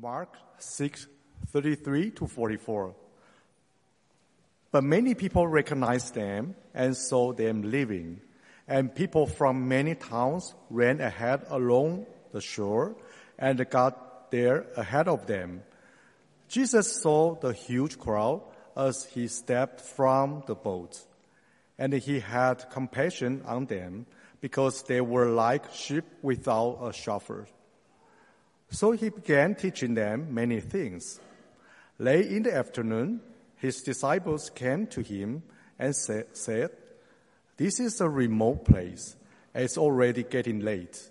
Mark 6:33-44. But many people recognized them and saw them leaving. And people from many towns ran ahead along the shore and got there ahead of them. Jesus saw the huge crowd as he stepped from the boat, and he had compassion on them because they were like sheep without a shepherd. So he began teaching them many things. Late in the afternoon, his disciples came to him and said, "This is a remote place. It's already getting late.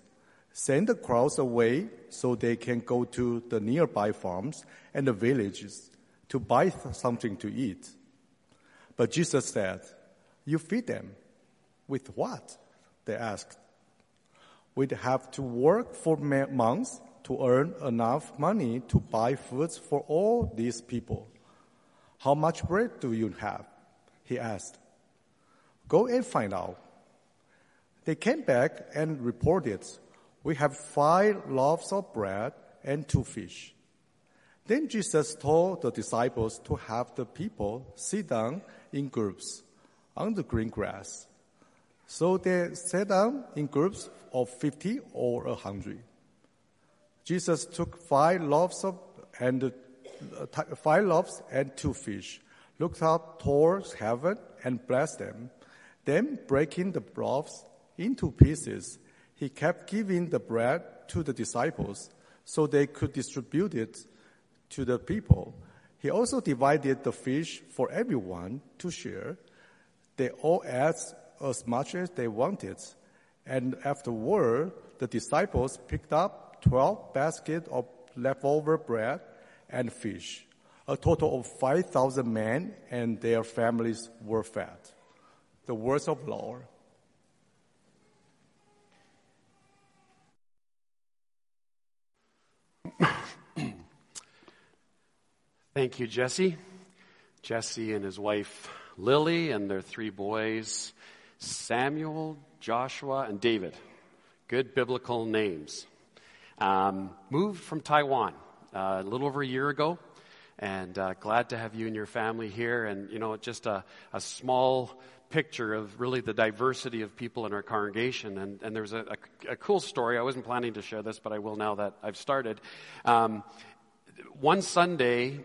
Send the crowds away so they can go to the nearby farms and the villages to buy something to eat." But Jesus said, "You feed them." "With what?" they asked. "We'd have to work for months to earn enough money to buy foods for all these people." "How much bread do you have?" he asked. "Go and find out." They came back and reported, "We have 5 loaves of bread and 2 fish. Then Jesus told the disciples to have the people sit down in groups on the green grass. So they sat down in groups of 50 or 100. Jesus took 5 loaves and 2 fish, looked up towards heaven and blessed them. Then, breaking the loaves into pieces, he kept giving the bread to the disciples so they could distribute it to the people. He also divided the fish for everyone to share. They all ate as much as they wanted, and afterward, the disciples picked up 12 baskets of leftover bread and fish. A total of 5,000 men and their families were fed. The words of the Lord. Thank you, Jesse. Jesse and his wife Lily and their 3 boys, Samuel, Joshua, and David. Good biblical names. Moved from Taiwan a little over a year ago. And glad to have you and your family here. And, you know, just a small picture of really the diversity of people in our congregation. And there's a cool story. I wasn't planning to share this, but I will now that I've started. One Sunday,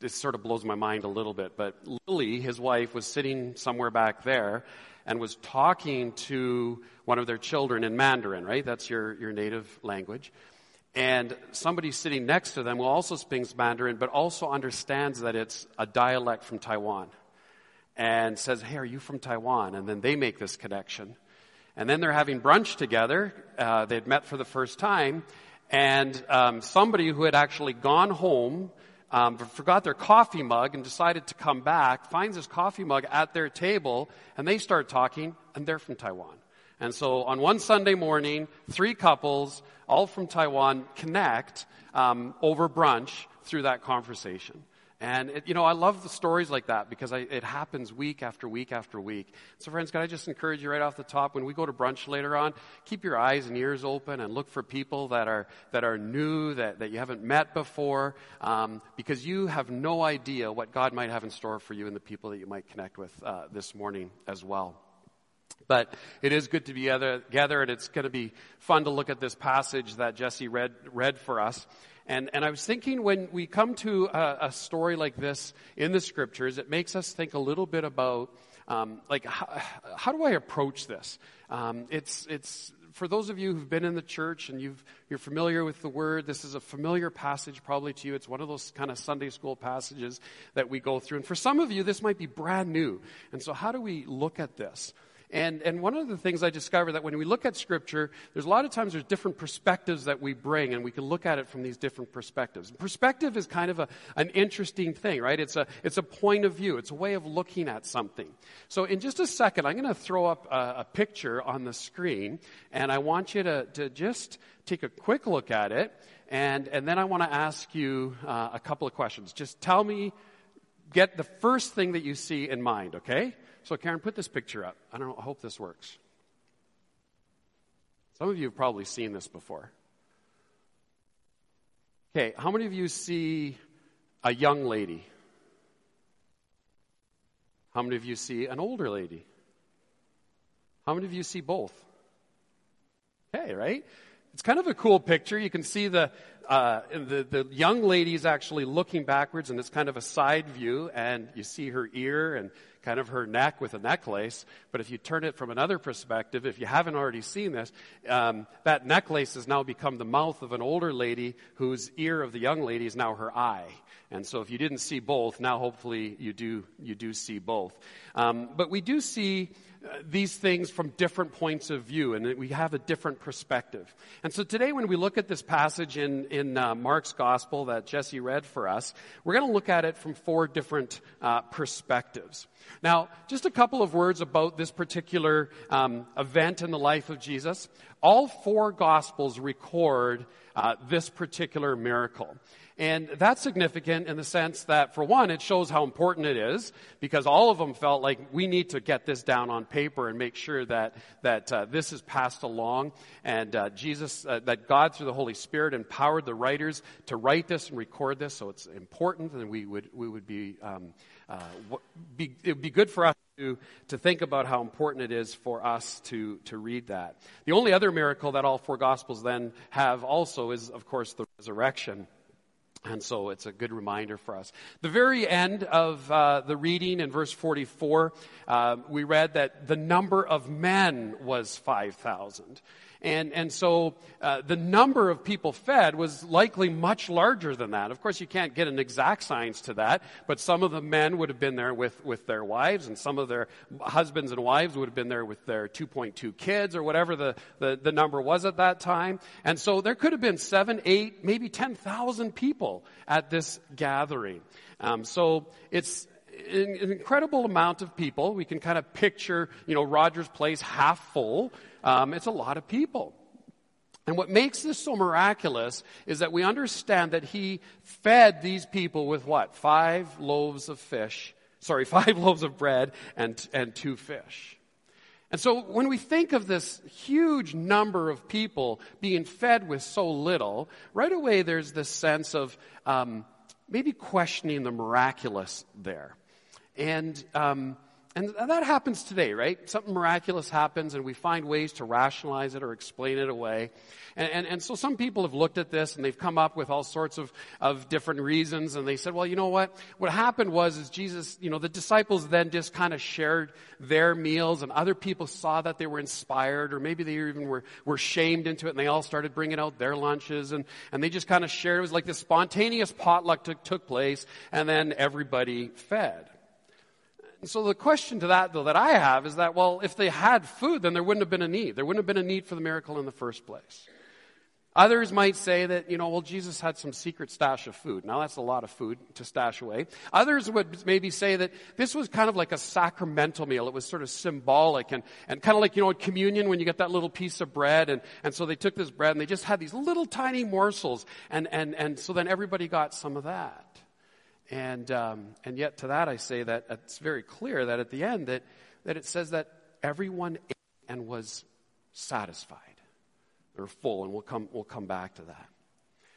this sort of blows my mind a little bit, but Lily, his wife, was sitting somewhere back there and was talking to one of their children in Mandarin, right? That's your native language. And somebody sitting next to them who also speaks Mandarin, but also understands that it's a dialect from Taiwan, and says, "Hey, are you from Taiwan?" And then they make this connection. And then they're having brunch together. They'd met for the first time. And somebody who had actually gone home, forgot their coffee mug and decided to come back, finds his coffee mug at their table, and they start talking, and they're from Taiwan. And so on one Sunday morning, 3 couples, all from Taiwan, connect over brunch through that conversation. And, I love the stories like that because it happens week after week after week. So, friends, can I just encourage you right off the top, when we go to brunch later on, keep your eyes and ears open and look for people that are new, that you haven't met before, because you have no idea what God might have in store for you and the people that you might connect with this morning as well. But it is good to be together, and it's going to be fun to look at this passage that Jesse read for us. And I was thinking, when we come to a story like this in the Scriptures, it makes us think a little bit about, how do I approach this? It's for those of you who've been in the church and you're familiar with the Word, this is a familiar passage probably to you. It's one of those kind of Sunday school passages that we go through. And for some of you, this might be brand new. And so how do we look at this? And one of the things I discovered, that when we look at Scripture, there's a lot of times there's different perspectives that we bring, and we can look at it from these different perspectives. Perspective is kind of an interesting thing, right? It's a point of view. It's a way of looking at something. So in just a second, I'm going to throw up a picture on the screen, and I want you to just take a quick look at it, and then I want to ask you a couple of questions. Just tell me, get the first thing that you see in mind, okay? So, Karen, put this picture up. I hope this works. Some of you have probably seen this before. Okay, how many of you see a young lady? How many of you see an older lady? How many of you see both? Okay, right? It's kind of a cool picture. You can see the young lady is actually looking backwards, and it's kind of a side view, and you see her ear and kind of her neck with a necklace. But if you turn it from another perspective, if you haven't already seen this, that necklace has now become the mouth of an older lady whose ear of the young lady is now her eye. And so if you didn't see both, now hopefully you do see both. But we do see these things from different points of view, and we have a different perspective. And so today when we look at this passage in Mark's gospel that Jesse read for us, we're going to look at it from four different perspectives. Now, just a couple of words about this particular event in the life of Jesus. All four gospels record this particular miracle. And that's significant in the sense that, for one, it shows how important it is, because all of them felt like we need to get this down on paper and make sure that this is passed along. And that God, through the Holy Spirit, empowered the writers to write this and record this, so it's important, and we would it would be good for us to think about how important it is for us to read that. The only other miracle that all four Gospels then have also is, of course, the resurrection. And so it's a good reminder for us. The very end of the reading in verse 44, we read that the number of men was 5,000. And so the number of people fed was likely much larger than that. Of course, you can't get an exact science to that, but some of the men would have been there with their wives, and some of their husbands and wives would have been there with their 2.2 kids or whatever the number was at that time. And so there could have been 7, 8, maybe 10,000 people at this gathering. So it's an incredible amount of people. We can kind of picture, Rogers Place half full. It's a lot of people. And what makes this so miraculous is that we understand that he fed these people with what? 5 loaves of bread and 2 fish. And so when we think of this huge number of people being fed with so little, right away there's this sense of maybe questioning the miraculous there. And that happens today, right? Something miraculous happens, and we find ways to rationalize it or explain it away. And so some people have looked at this, and they've come up with all sorts of different reasons. And they said, well, you know what? What happened was Jesus, the disciples then just kind of shared their meals, and other people saw that they were inspired, or maybe they even were shamed into it, and they all started bringing out their lunches, and they just kind of shared. It was like this spontaneous potluck took place, and then everybody fed. So the question to that, though, that I have is that, well, if they had food, then there wouldn't have been a need. There wouldn't have been a need for the miracle in the first place. Others might say that, Jesus had some secret stash of food. Now, that's a lot of food to stash away. Others would maybe say that this was kind of like a sacramental meal. It was sort of symbolic and kind of like, at communion when you get that little piece of bread. And so they took this bread and they just had these little tiny morsels. And so then everybody got some of that. And yet to that I say that it's very clear that at the end that it says that everyone ate and was satisfied or full, and we'll come back to that.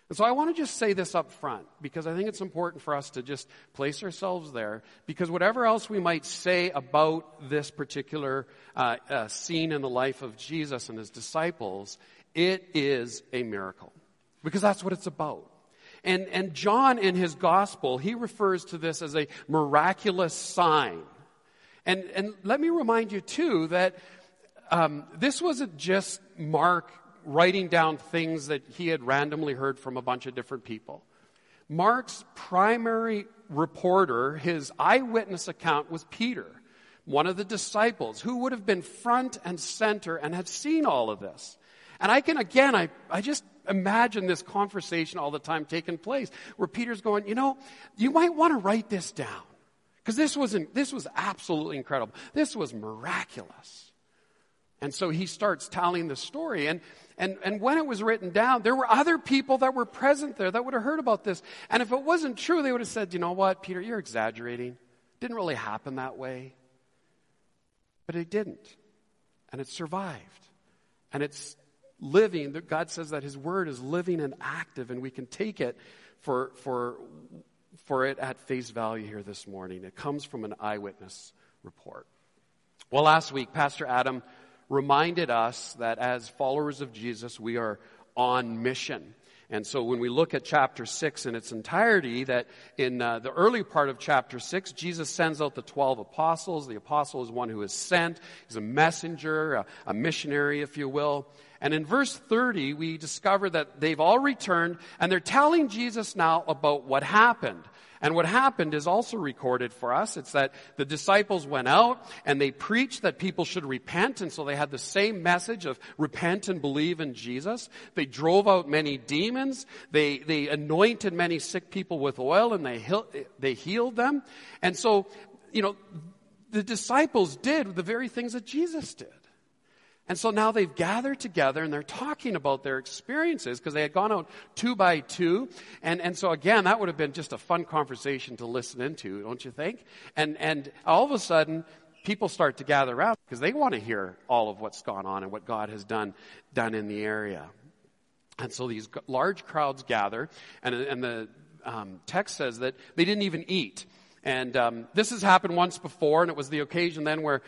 And so I want to just say this up front, because I think it's important for us to just place ourselves there, because whatever else we might say about this particular scene in the life of Jesus and his disciples, it is a miracle, because that's what it's about. And John, in his gospel, he refers to this as a miraculous sign. And let me remind you, too, that this wasn't just Mark writing down things that he had randomly heard from a bunch of different people. Mark's primary reporter, his eyewitness account, was Peter, one of the disciples, who would have been front and center and had seen all of this. And I can, again, I just imagine this conversation all the time taking place, where Peter's going, you might want to write this down, because this was absolutely incredible. This was miraculous. And so he starts telling the story. And when it was written down, there were other people that were present there that would have heard about this. And if it wasn't true, they would have said, you know what, Peter, you're exaggerating. It didn't really happen that way. But it didn't. And it survived. And it's living. God says that his word is living and active, and we can take it for it at face value here this morning. It comes from an eyewitness report. Well, last week, Pastor Adam reminded us that as followers of Jesus, we are on mission. And so when we look at chapter 6 in its entirety, that in the early part of chapter 6, Jesus sends out the 12 apostles. The apostle is one who is sent. He's a messenger, a missionary, if you will. And in verse 30, we discover that they've all returned, and they're telling Jesus now about what happened. And what happened is also recorded for us. It's that the disciples went out and they preached that people should repent. And so they had the same message of repent and believe in Jesus. They drove out many demons. They anointed many sick people with oil, and they healed them. And so, the disciples did the very things that Jesus did. And so now they've gathered together and they're talking about their experiences, because they had gone out 2 by 2. And so again, that would have been just a fun conversation to listen into, don't you think? And all of a sudden, people start to gather around because they want to hear all of what's gone on and what God has done in the area. And so these large crowds gather, and the text says that they didn't even eat. And this has happened once before, and it was the occasion then where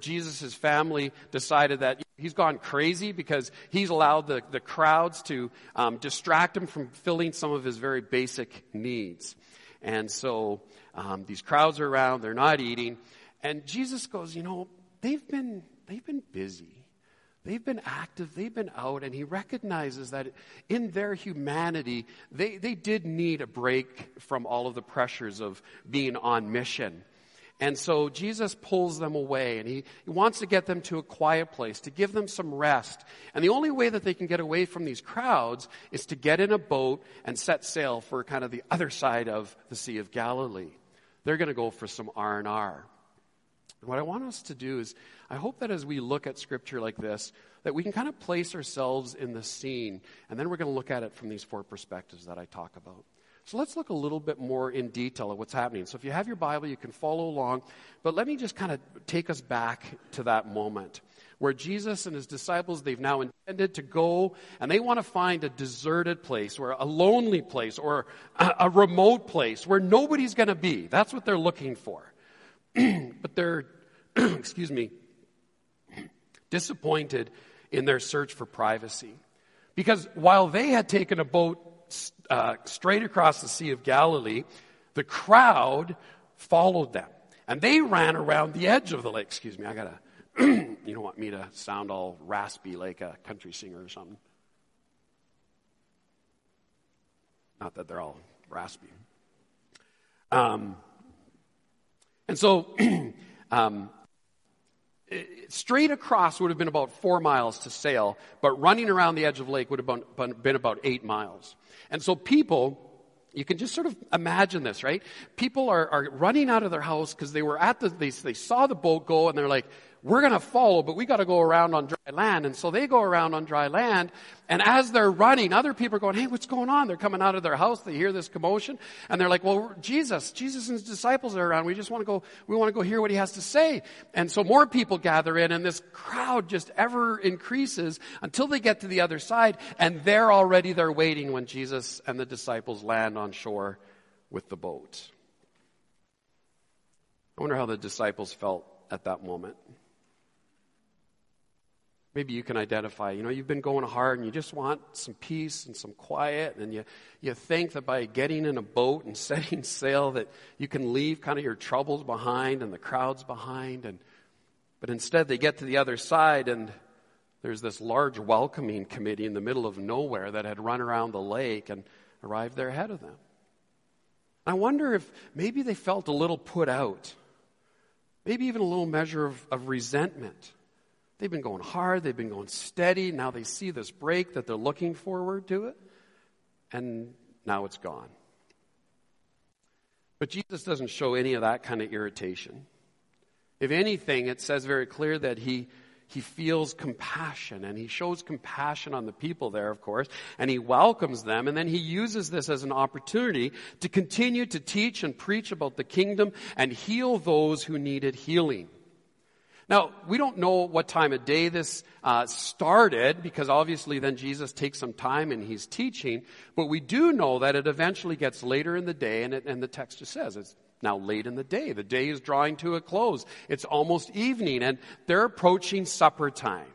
Jesus' family decided that he's gone crazy because he's allowed the crowds to distract him from filling some of his very basic needs. And so these crowds are around, they're not eating, and Jesus goes, they've been busy. They've been active, they've been out, and he recognizes that in their humanity, they did need a break from all of the pressures of being on mission. And so Jesus pulls them away, and he wants to get them to a quiet place, to give them some rest. And the only way that they can get away from these crowds is to get in a boat and set sail for kind of the other side of the Sea of Galilee. They're going to go for some R&R. What I want us to do is, I hope that as we look at scripture like this, that we can kind of place ourselves in the scene, and then we're going to look at it from these 4 perspectives that I talk about. So let's look a little bit more in detail at what's happening. So if you have your Bible, you can follow along, but let me just kind of take us back to that moment where Jesus and his disciples, they've now intended to go, and they want to find a deserted place or a lonely place or a remote place where nobody's going to be. That's what they're looking for. But they're, disappointed in their search for privacy. Because while they had taken a boat straight across the Sea of Galilee, the crowd followed them. And they ran around the edge of the lake. Excuse me, I gotta, you don't want me to sound all raspy like a country singer or something. Not that they're all raspy. And so, straight across would have been about 4 miles to sail, but running around the edge of the lake would have been about 8 miles. And so people, you can just sort of imagine this, right? People are running out of their house because they were they saw the boat go, and they're like, we're going to follow, but we got to go around on dry land. And so they go around on dry land, and as they're running, other people are going, hey, what's going on? They're coming out of their house. They hear this commotion, and they're like, well, Jesus and his disciples are around. We just want to go, hear what he has to say. And so more people gather in, and this crowd just ever increases until they get to the other side, and they're already there waiting when Jesus and the disciples land on shore with the boat. I wonder how the disciples felt at that moment. Maybe you can identify, you've been going hard and you just want some peace and some quiet, and you think that by getting in a boat and setting sail that you can leave kind of your troubles behind and the crowds behind, but instead they get to the other side, and there's this large welcoming committee in the middle of nowhere that had run around the lake and arrived there ahead of them. I wonder if maybe they felt a little put out, maybe even a little measure of resentment. They've been going hard. They've been going steady. Now they see this break that they're looking forward to it, and now it's gone. But Jesus doesn't show any of that kind of irritation. If anything, it says very clear that he feels compassion, and he shows compassion on the people there, of course, and he welcomes them, and then he uses this as an opportunity to continue to teach and preach about the kingdom and heal those who needed healing. Now, we don't know what time of day this started, because obviously then Jesus takes some time and he's teaching, but we do know that it eventually gets later in the day, and the text just says it's now late in the day. The day is drawing to a close. It's almost evening, and they're approaching supper time.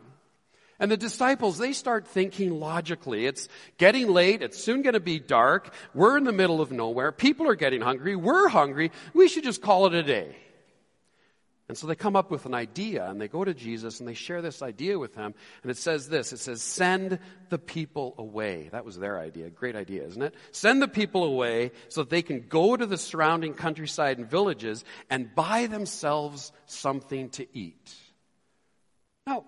And the disciples, they start thinking logically. It's getting late. It's soon going to be dark. We're in the middle of nowhere. People are getting hungry. We're hungry. We should just call it a day. And so they come up with an idea, and they go to Jesus, and they share this idea with him. And it says this. It says, send the people away. That was their idea. Great idea, isn't it? Send the people away so that they can go to the surrounding countryside and villages and buy themselves something to eat. Now,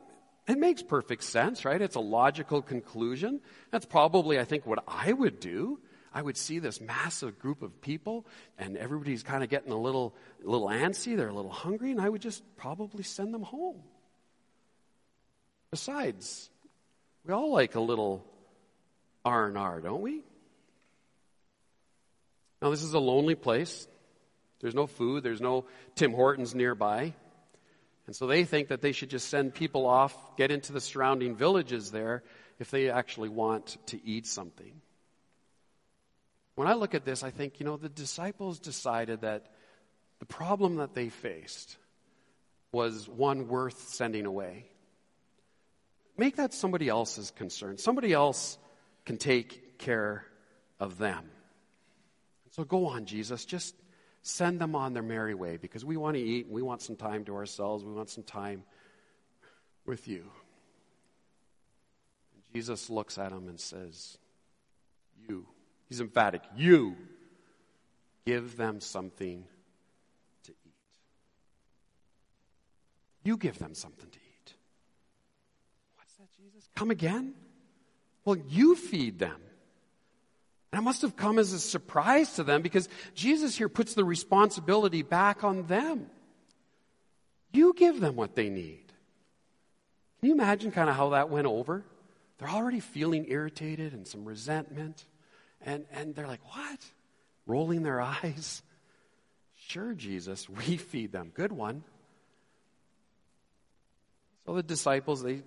it makes perfect sense, right? It's a logical conclusion. That's probably, I think, what I would do. I would see this massive group of people, and everybody's kind of getting a little antsy. They're a little hungry, and I would just probably send them home. Besides, we all like a little R&R, don't we? Now, this is a lonely place. There's no food. There's no Tim Hortons nearby. And so they think that they should just send people off, get into the surrounding villages there if they actually want to eat something. When I look at this, I think, you know, the disciples decided that the problem that they faced was one worth sending away. Make that somebody else's concern. Somebody else can take care of them. So go on, Jesus, just send them on their merry way, because we want to eat, and we want some time to ourselves, we want some time with you. And Jesus looks at them and says, you, he's emphatic, you give them something to eat. You give them something to eat. What's that, Jesus? Come again? Well, you feed them. And it must have come as a surprise to them, because Jesus here puts the responsibility back on them. You give them what they need. Can you imagine kind of how that went over? They're already feeling irritated and some resentment. And they're like, what? Rolling their eyes. Sure, Jesus, we feed them. Good one. So the disciples, they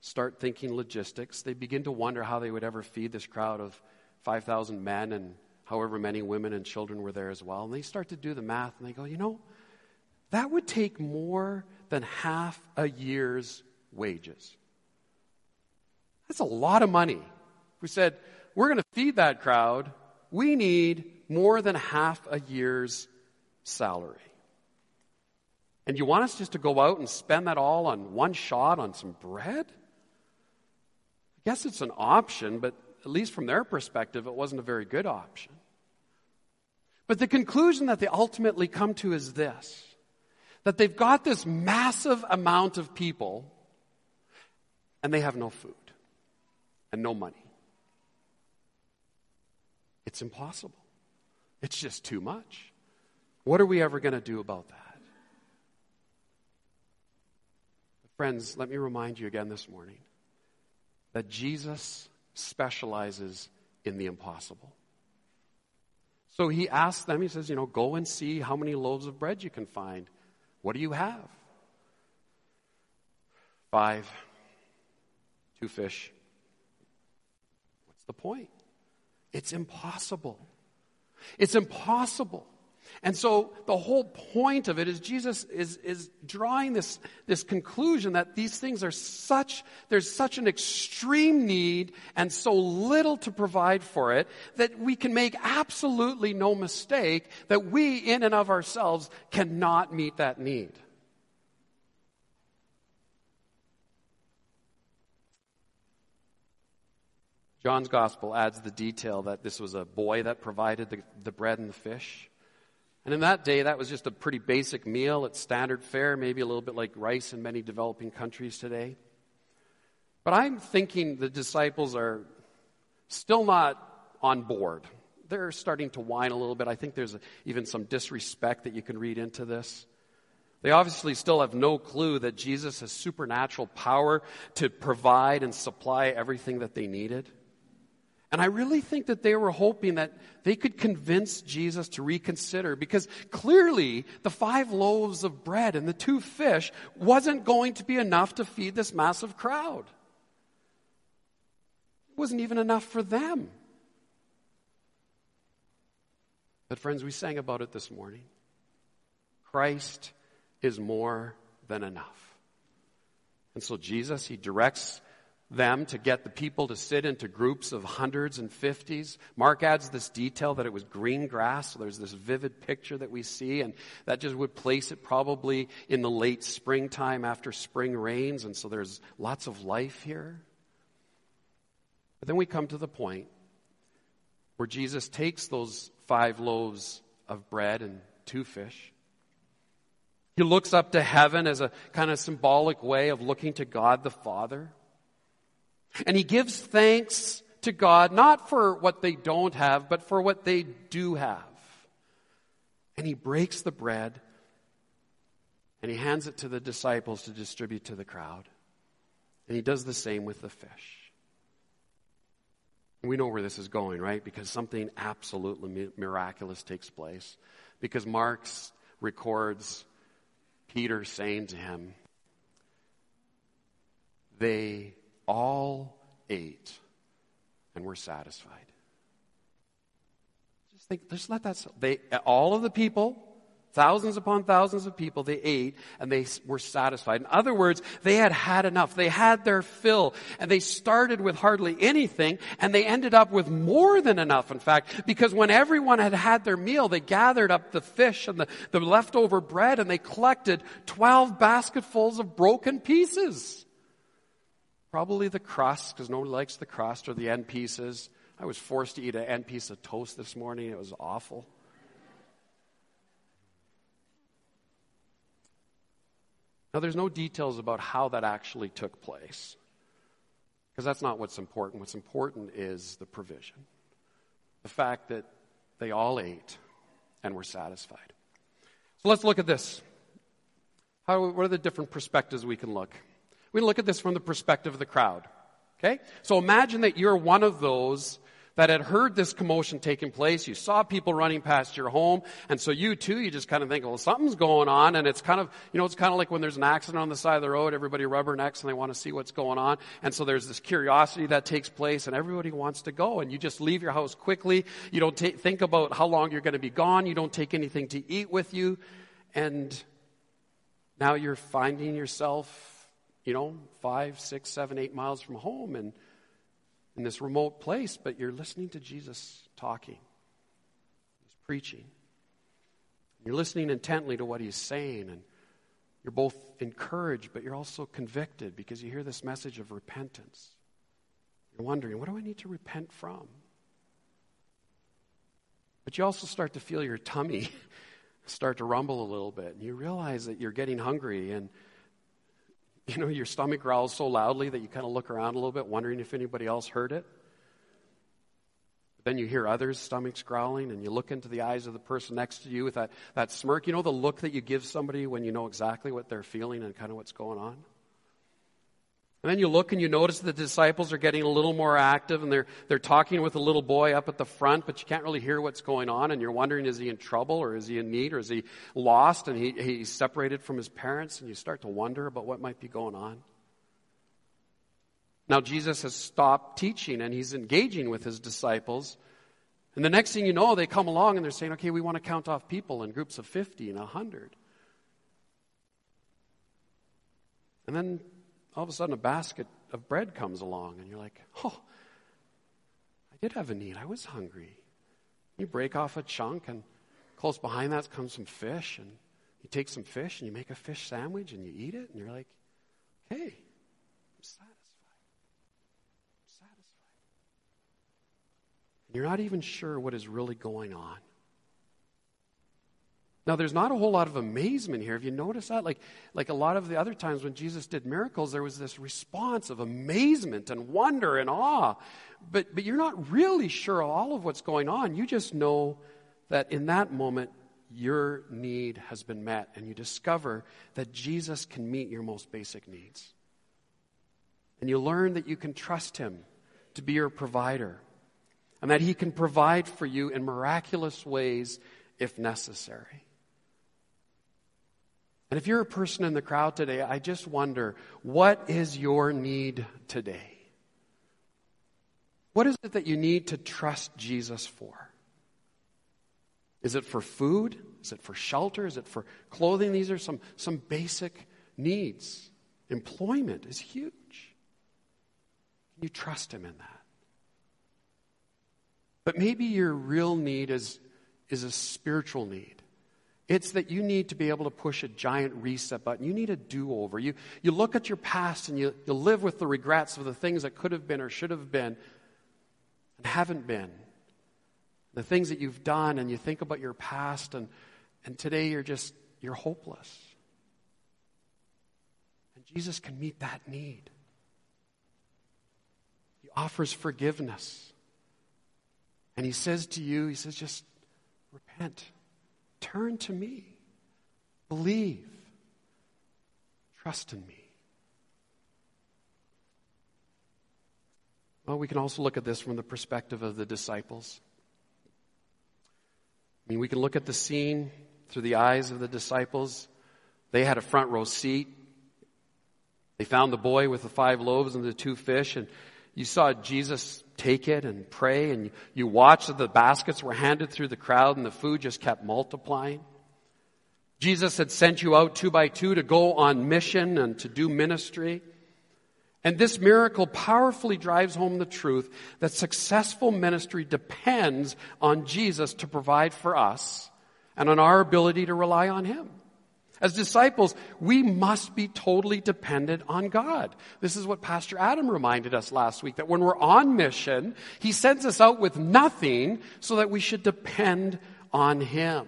start thinking logistics. They begin to wonder how they would ever feed this crowd of 5,000 men, and however many women and children were there as well. And they start to do the math, and they go, you know, that would take more than half a year's wages. That's a lot of money. We said, we're going to feed that crowd. We need more than half a year's salary. And you want us just to go out and spend that all on one shot on some bread? I guess it's an option, but at least from their perspective, it wasn't a very good option. But the conclusion that they ultimately come to is this, that they've got this massive amount of people, and they have no food and no money. It's impossible. It's just too much. What are we ever going to do about that? Friends, let me remind you again this morning that Jesus specializes in the impossible. So he asks them, he says, you know, go and see how many loaves of bread you can find. What do you have? 5, 2 fish. What's the point? It's impossible. It's impossible. And so the whole point of it is Jesus is drawing this conclusion that these things are there's such an extreme need and so little to provide for it that we can make absolutely no mistake that we in and of ourselves cannot meet that need. John's gospel adds the detail that this was a boy that provided the bread and the fish. And in that day, that was just a pretty basic meal. It's standard fare, maybe a little bit like rice in many developing countries today. But I'm thinking the disciples are still not on board. They're starting to whine a little bit. I think there's even some disrespect that you can read into this. They obviously still have no clue that Jesus has supernatural power to provide and supply everything that they needed. And I really think that they were hoping that they could convince Jesus to reconsider, because clearly the 5 loaves of bread and the 2 fish wasn't going to be enough to feed this massive crowd. It wasn't even enough for them. But friends, we sang about it this morning. Christ is more than enough. And so Jesus, he directs them to get the people to sit into groups of hundreds and fifties. Mark adds this detail that it was green grass, so there's this vivid picture that we see, and that just would place it probably in the late springtime after spring rains, and so there's lots of life here. But then we come to the point where Jesus takes those 5 loaves of bread and 2 fish. He looks up to heaven as a kind of symbolic way of looking to God the Father. And he gives thanks to God, not for what they don't have, but for what they do have. And he breaks the bread and he hands it to the disciples to distribute to the crowd. And he does the same with the fish. And we know where this is going, right? Because something absolutely miraculous takes place. Because Mark records Peter saying to him, they all ate and were satisfied. Just let that settle. All of the people, thousands upon thousands of people, they ate and they were satisfied. In other words, they had enough. They had their fill, and they started with hardly anything and they ended up with more than enough, in fact, because when everyone had had their meal, they gathered up the fish and the leftover bread, and they collected 12 basketfuls of broken pieces. Probably the crust, because nobody likes the crust or the end pieces. I was forced to eat an end piece of toast this morning. It was awful. Now, there's no details about how that actually took place, because that's not what's important. What's important is the provision, the fact that they all ate and were satisfied. So let's look at this. What are the different perspectives we can look? We look at this from the perspective of the crowd, okay? So imagine that you're one of those that had heard this commotion taking place. You saw people running past your home, and so you too, you just kind of think, well, something's going on, and it's kind of like when there's an accident on the side of the road, everybody rubbernecks and they want to see what's going on, and so there's this curiosity that takes place, and everybody wants to go, and you just leave your house quickly. You don't think about how long you're going to be gone. You don't take anything to eat with you, and now you're finding yourself 5, 6, 7, 8 miles from home and in this remote place, but you're listening to Jesus talking. He's preaching. You're listening intently to what he's saying, and you're both encouraged, but you're also convicted because you hear this message of repentance. You're wondering, what do I need to repent from? But you also start to feel your tummy start to rumble a little bit, and you realize that you're getting hungry, and your stomach growls so loudly that you kind of look around a little bit, wondering if anybody else heard it. But then you hear others' stomachs growling, and you look into the eyes of the person next to you with that smirk. The look that you give somebody when you know exactly what they're feeling and kind of what's going on. And then you look and you notice the disciples are getting a little more active, and they're talking with a little boy up at the front, but you can't really hear what's going on, and you're wondering, is he in trouble, or is he in need, or is he lost, and he's separated from his parents, and you start to wonder about what might be going on. Now Jesus has stopped teaching, and he's engaging with his disciples, and the next thing you know, they come along and they're saying, okay, we want to count off people in groups of 50 and 100. And then all of a sudden, a basket of bread comes along, and you're like, oh, I did have a need. I was hungry. You break off a chunk, and close behind that comes some fish, and you take some fish, and you make a fish sandwich, and you eat it, and you're like, okay, I'm satisfied. I'm satisfied. And you're not even sure what is really going on. Now, there's not a whole lot of amazement here. Have you noticed that? Like a lot of the other times when Jesus did miracles, there was this response of amazement and wonder and awe. But you're not really sure all of what's going on. You just know that in that moment, your need has been met, and you discover that Jesus can meet your most basic needs. And you learn that you can trust him to be your provider. and that He can provide for you in miraculous ways if necessary. And if you're a person in the crowd today, I just wonder, what is your need today? What is it that you need to trust Jesus for? Is it for food? Is it for shelter? Is it for clothing? These are some basic needs. Employment is huge. Can you trust Him in that? But maybe your real need is a spiritual need. It's that you need to be able to push a giant reset button. You need a do-over. You look at your past and you live with the regrets of the things that could have been or should have been and haven't been. The things that you've done, and you think about your past, and today you're hopeless. And Jesus can meet that need. He offers forgiveness. And He says to you, He says, just repent. Turn to Me. Believe. Trust in Me. Well, we can also look at this from the perspective of the disciples. I mean, we can look at the scene through the eyes of the disciples. They had a front row seat. They found the boy with the 5 loaves and the 2 fish, and you saw Jesus take it and pray, and you watched as the baskets were handed through the crowd, and the food just kept multiplying. Jesus had sent you out 2 by 2 to go on mission and to do ministry. And this miracle powerfully drives home the truth that successful ministry depends on Jesus to provide for us and on our ability to rely on Him. As disciples, we must be totally dependent on God. This is what Pastor Adam reminded us last week, that when we're on mission, He sends us out with nothing so that we should depend on Him.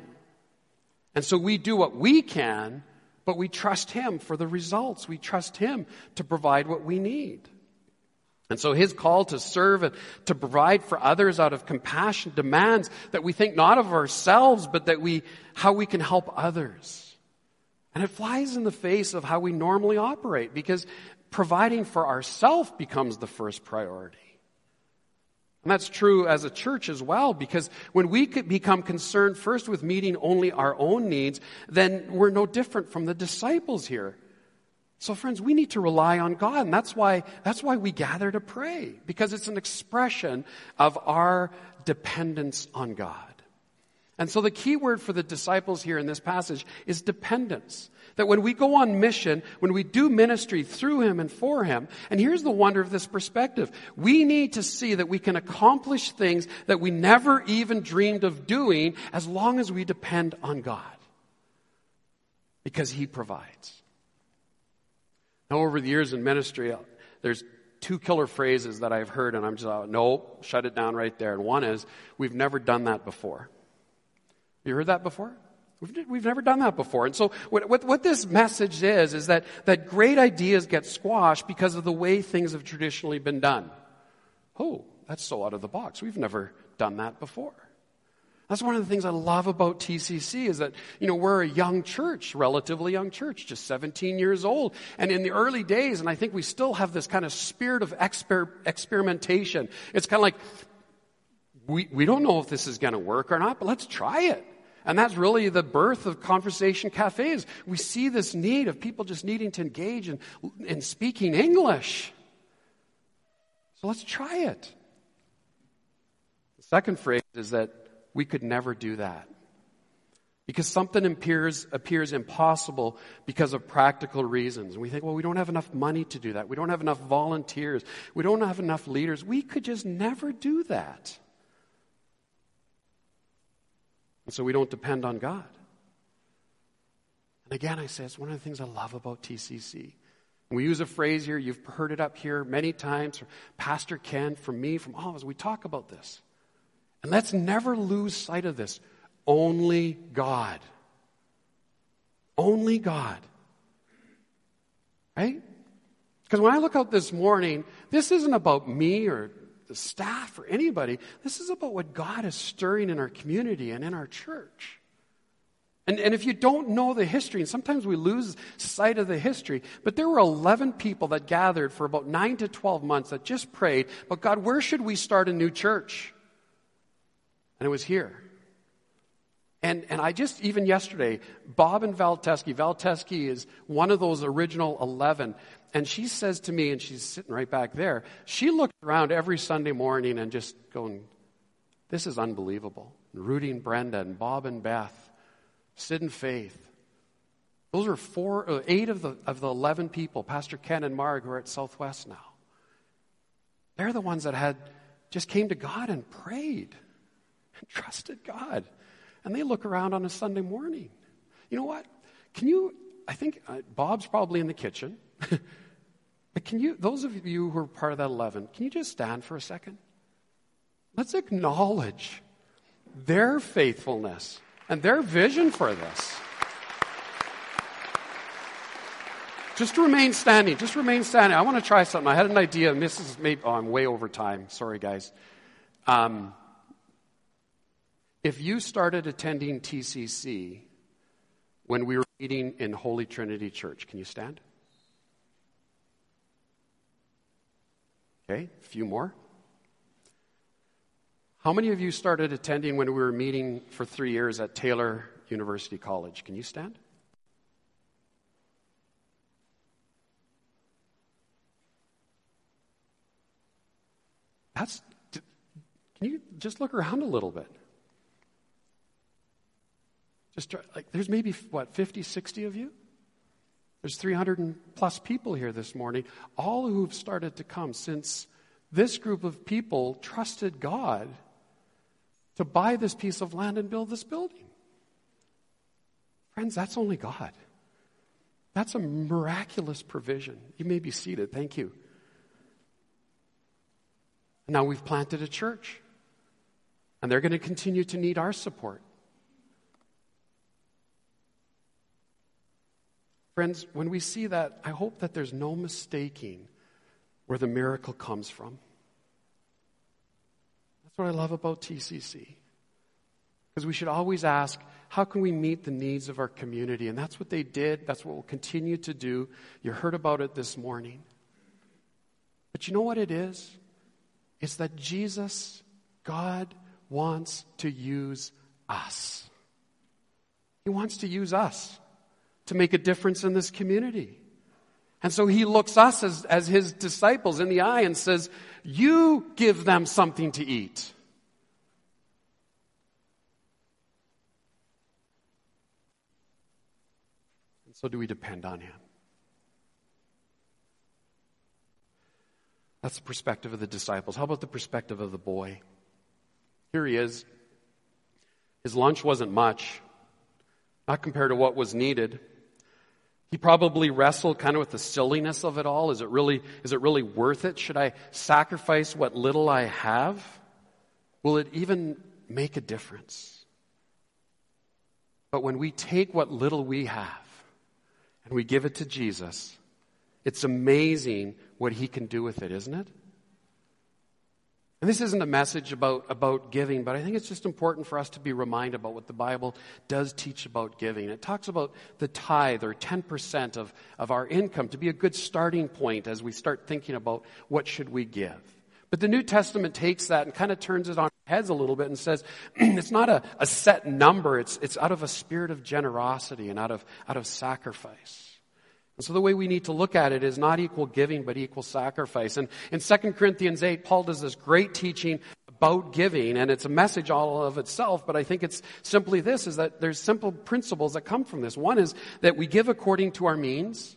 And so we do what we can, but we trust Him for the results. We trust Him to provide what we need. And so His call to serve and to provide for others out of compassion demands that we think not of ourselves, but that how we can help others. And it flies in the face of how we normally operate, because providing for ourselves becomes the first priority. And that's true as a church as well, because when we could become concerned first with meeting only our own needs, then we're no different from the disciples here. So friends, we need to rely on God, and that's why we gather to pray, because it's an expression of our dependence on God. And so the key word for the disciples here in this passage is dependence. That when we go on mission, when we do ministry through Him and for Him, and here's the wonder of this perspective, we need to see that we can accomplish things that we never even dreamed of doing as long as we depend on God. Because He provides. Now, over the years in ministry, there's 2 killer phrases that I've heard, and I'm just like, no, shut it down right there. And one is, we've never done that before. You heard that before? We've never done that before. And so what this message is that great ideas get squashed because of the way things have traditionally been done. Oh, that's so out of the box. We've never done that before. That's one of the things I love about TCC is that, you know, we're a young church, relatively young church, just 17 years old. And in the early days, and I think we still have this kind of spirit of experimentation. It's kind of like, we don't know if this is going to work or not, but let's try it. And that's really the birth of conversation cafes. We see this need of people just needing to engage in speaking English. So let's try it. The second phrase is that we could never do that. Because something appears impossible because of practical reasons. And we think, well, we don't have enough money to do that. We don't have enough volunteers. We don't have enough leaders. We could just never do that. And so we don't depend on God. And again, I say, it's one of the things I love about TCC. We use a phrase here, you've heard it up here many times, from Pastor Ken, from me, from all of us. We talk about this. And let's never lose sight of this. Only God. Only God. Right? Because when I look out this morning, this isn't about me or the staff or anybody. This is about what God is stirring in our community and in our church. And if you don't know the history, and sometimes we lose sight of the history, but there were 11 people that gathered for about 9 to 12 months that just prayed, but God, where should we start a new church? And it was here. And I just, even yesterday, Bob and Valteski is one of those original 11, and she says to me, and she's sitting right back there, she looks around every Sunday morning and just going, this is unbelievable. And Rudy and Brenda and Bob and Beth, Sid and Faith. Those are 8 of the 11 people, Pastor Ken and Marg, who are at Southwest now. They're the ones that had just came to God and prayed and trusted God. And they look around on a Sunday morning. You know what? I think Bob's probably in the kitchen. But those of you who are part of that 11, can you just stand for a second? Let's acknowledge their faithfulness and their vision for this. Just remain standing. Just remain standing. I want to try something. I had an idea. I'm way over time. Sorry, guys. If you started attending TCC when we were meeting in Holy Trinity Church, can you stand? Okay, a few more. How many of you started attending when we were meeting for 3 years at Taylor University College? Can you stand? Can you just look around a little bit? There's maybe, 50, 60 of you? There's 300+ people here this morning, all who've started to come since this group of people trusted God to buy this piece of land and build this building. Friends, that's only God. That's a miraculous provision. You may be seated. Thank you. Now we've planted a church, and they're going to continue to need our support. Friends, when we see that, I hope that there's no mistaking where the miracle comes from. That's what I love about TCC. Because we should always ask, how can we meet the needs of our community? And that's what they did. That's what we'll continue to do. You heard about it this morning. But you know what it is? It's that Jesus, God, wants to use us. He wants to use us to make a difference in this community. And so he looks us as his disciples in the eye and says, you give them something to eat. And so do we depend on him? That's the perspective of the disciples. How about the perspective of the boy? Here he is. His lunch wasn't much, not compared to what was needed. He probably wrestled kind of with the silliness of it all. Is it really worth it? Should I sacrifice what little I have? Will it even make a difference? But when we take what little we have and we give it to Jesus, it's amazing what he can do with it, isn't it? And this isn't a message about giving, but I think it's just important for us to be reminded about what the Bible does teach about giving. It talks about the tithe, or 10% of our income, to be a good starting point as we start thinking about what should we give. But the New Testament takes that and kind of turns it on its heads a little bit and says, it's not a set number, it's out of a spirit of generosity and out of sacrifice. And so the way we need to look at it is not equal giving, but equal sacrifice. And in 2 Corinthians 8, Paul does this great teaching about giving, and it's a message all of itself, but I think it's simply this, is that there's simple principles that come from this. One is that we give according to our means,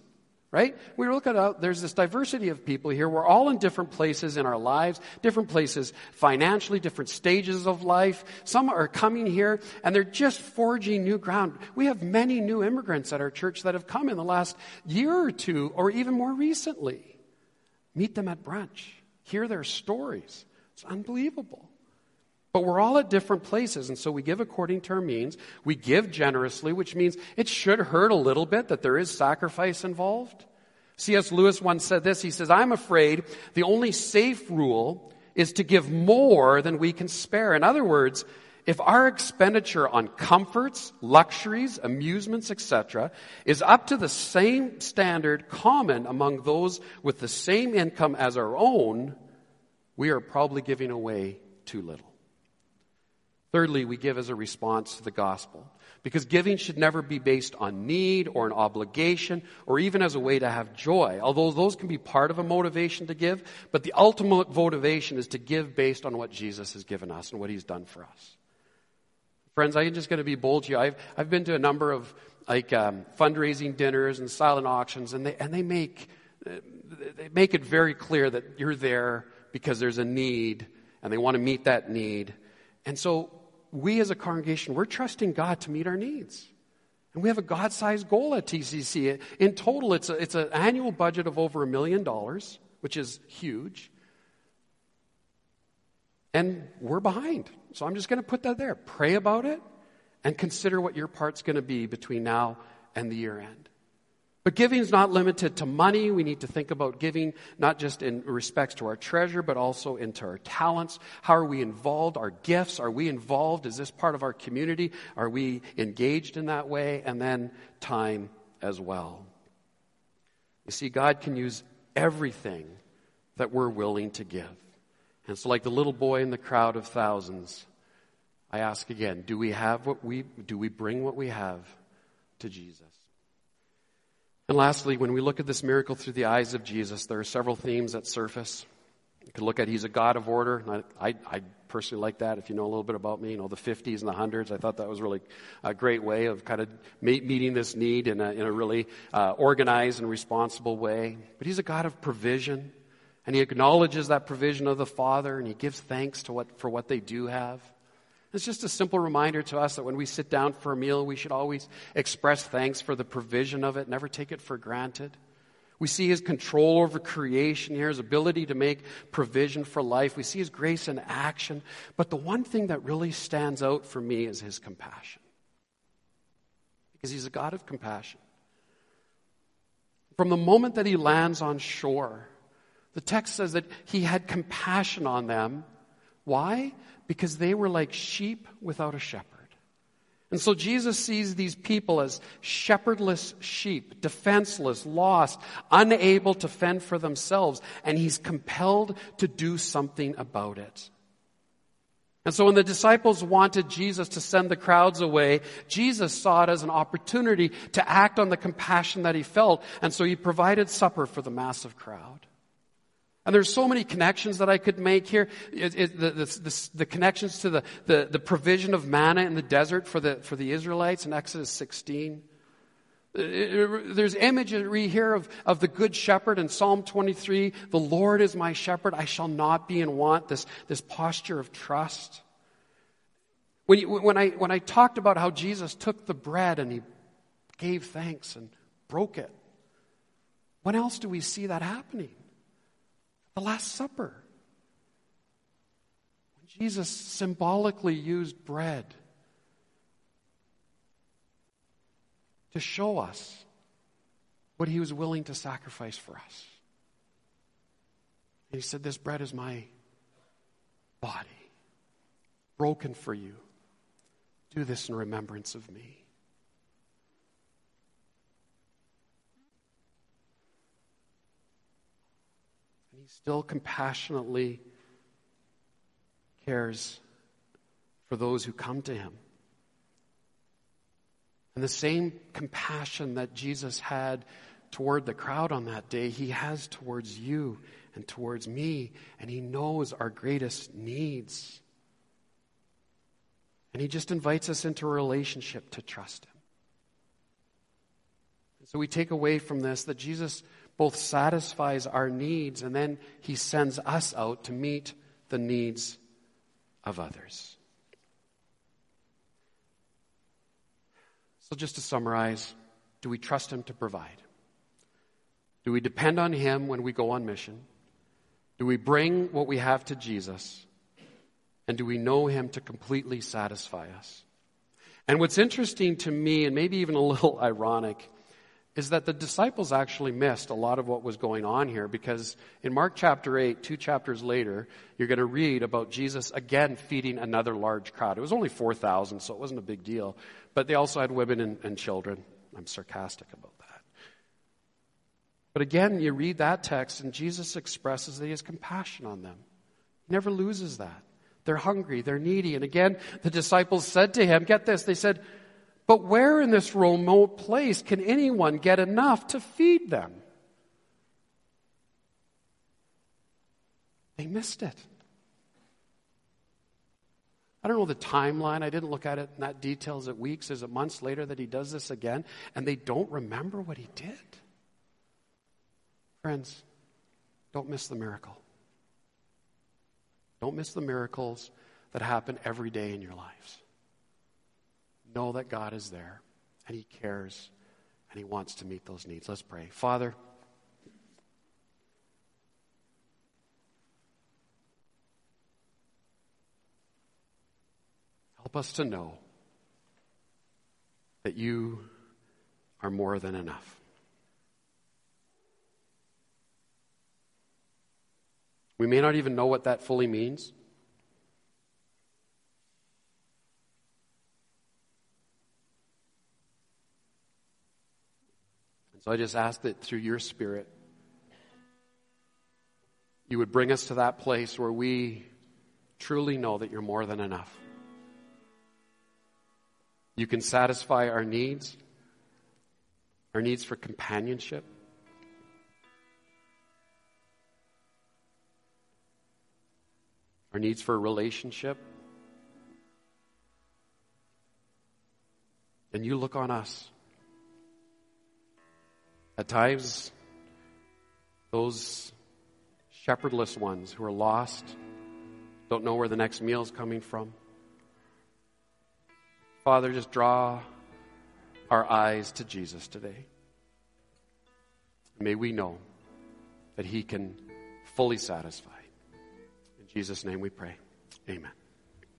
right? We look at there's this diversity of people here. We're all in different places in our lives, different places financially, different stages of life. Some are coming here and they're just forging new ground. We have many new immigrants at our church that have come in the last year or two, or even more recently. Meet them at brunch. Hear their stories. It's unbelievable. But we're all at different places, and so we give according to our means. We give generously, which means it should hurt a little bit that there is sacrifice involved. C.S. Lewis once said this. He says, I'm afraid the only safe rule is to give more than we can spare. In other words, if our expenditure on comforts, luxuries, amusements, etc., is up to the same standard common among those with the same income as our own, we are probably giving away too little. Thirdly, we give as a response to the gospel, because giving should never be based on need or an obligation or even as a way to have joy, although those can be part of a motivation to give, but the ultimate motivation is to give based on what Jesus has given us and what he's done for us. Friends, I'm just going to be bold to you. I've been to a number of fundraising dinners and silent auctions, and they make it very clear that you're there because there's a need and they want to meet that need. And so we as a congregation, we're trusting God to meet our needs. And we have a God-sized goal at TCC. In total, it's an annual budget of over $1 million, which is huge. And we're behind. So I'm just going to put that there. Pray about it and consider what your part's going to be between now and the year end. But giving is not limited to money. We need to think about giving not just in respects to our treasure, but also into our talents. How are we involved? Our gifts, are we involved? Is this part of our community? Are we engaged in that way? And then time as well. You see, God can use everything that we're willing to give. And so like the little boy in the crowd of thousands, I ask again, do we bring what we have to Jesus? And lastly, when we look at this miracle through the eyes of Jesus, there are several themes that surface. You could look at he's a God of order. I personally like that. If you know a little bit about me, you know, the 50s and the 100s, I thought that was really a great way of kind of meeting this need in a really organized and responsible way. But he's a God of provision, and he acknowledges that provision of the Father, and he gives thanks for what they do have. It's just a simple reminder to us that when we sit down for a meal, we should always express thanks for the provision of it, never take it for granted. We see his control over creation here, his ability to make provision for life. We see his grace in action. But the one thing that really stands out for me is his compassion, because he's a God of compassion. From the moment that he lands on shore, the text says that he had compassion on them. Why? Because they were like sheep without a shepherd. And so Jesus sees these people as shepherdless sheep, defenseless, lost, unable to fend for themselves, and he's compelled to do something about it. And so when the disciples wanted Jesus to send the crowds away, Jesus saw it as an opportunity to act on the compassion that he felt, and so he provided supper for the massive crowd. And there's so many connections that I could make here. The connections to the provision of manna in the desert for the Israelites in Exodus 16. There's imagery here of the good shepherd in Psalm 23. The Lord is my shepherd, I shall not be in want. This posture of trust. When I talked about how Jesus took the bread and he gave thanks and broke it, when else do we see that happening? The Last Supper. When Jesus symbolically used bread to show us what he was willing to sacrifice for us. And he said, this bread is my body, broken for you. Do this in remembrance of me. He still compassionately cares for those who come to him. And the same compassion that Jesus had toward the crowd on that day, he has towards you and towards me, and he knows our greatest needs. And he just invites us into a relationship to trust him. So we take away from this that Jesus both satisfies our needs, and then he sends us out to meet the needs of others. So just to summarize, do we trust him to provide? Do we depend on him when we go on mission? Do we bring what we have to Jesus? And do we know him to completely satisfy us? And what's interesting to me, and maybe even a little ironic, is that the disciples actually missed a lot of what was going on here, because in Mark chapter 8, 2 chapters later, you're going to read about Jesus again feeding another large crowd. It was only 4,000, so it wasn't a big deal. But they also had women and children. I'm sarcastic about that. But again, you read that text, and Jesus expresses that he has compassion on them. He never loses that. They're hungry. They're needy. And again, the disciples said to him, get this, they said, but where in this remote place can anyone get enough to feed them? They missed it. I don't know the timeline. I didn't look at it in that detail. Is it weeks? Is it months later that he does this again? And they don't remember what he did. Friends, don't miss the miracle. Don't miss the miracles that happen every day in your lives. Know that God is there, and he cares, and he wants to meet those needs. Let's pray. Father, help us to know that you are more than enough. We may not even know what that fully means. And so I just ask that through your Spirit, you would bring us to that place where we truly know that you're more than enough. You can satisfy our needs for companionship, our needs for a relationship. And you look on us. At times, those shepherdless ones who are lost, don't know where the next meal is coming from. Father, just draw our eyes to Jesus today. May we know that he can fully satisfy. In Jesus' name we pray. Amen.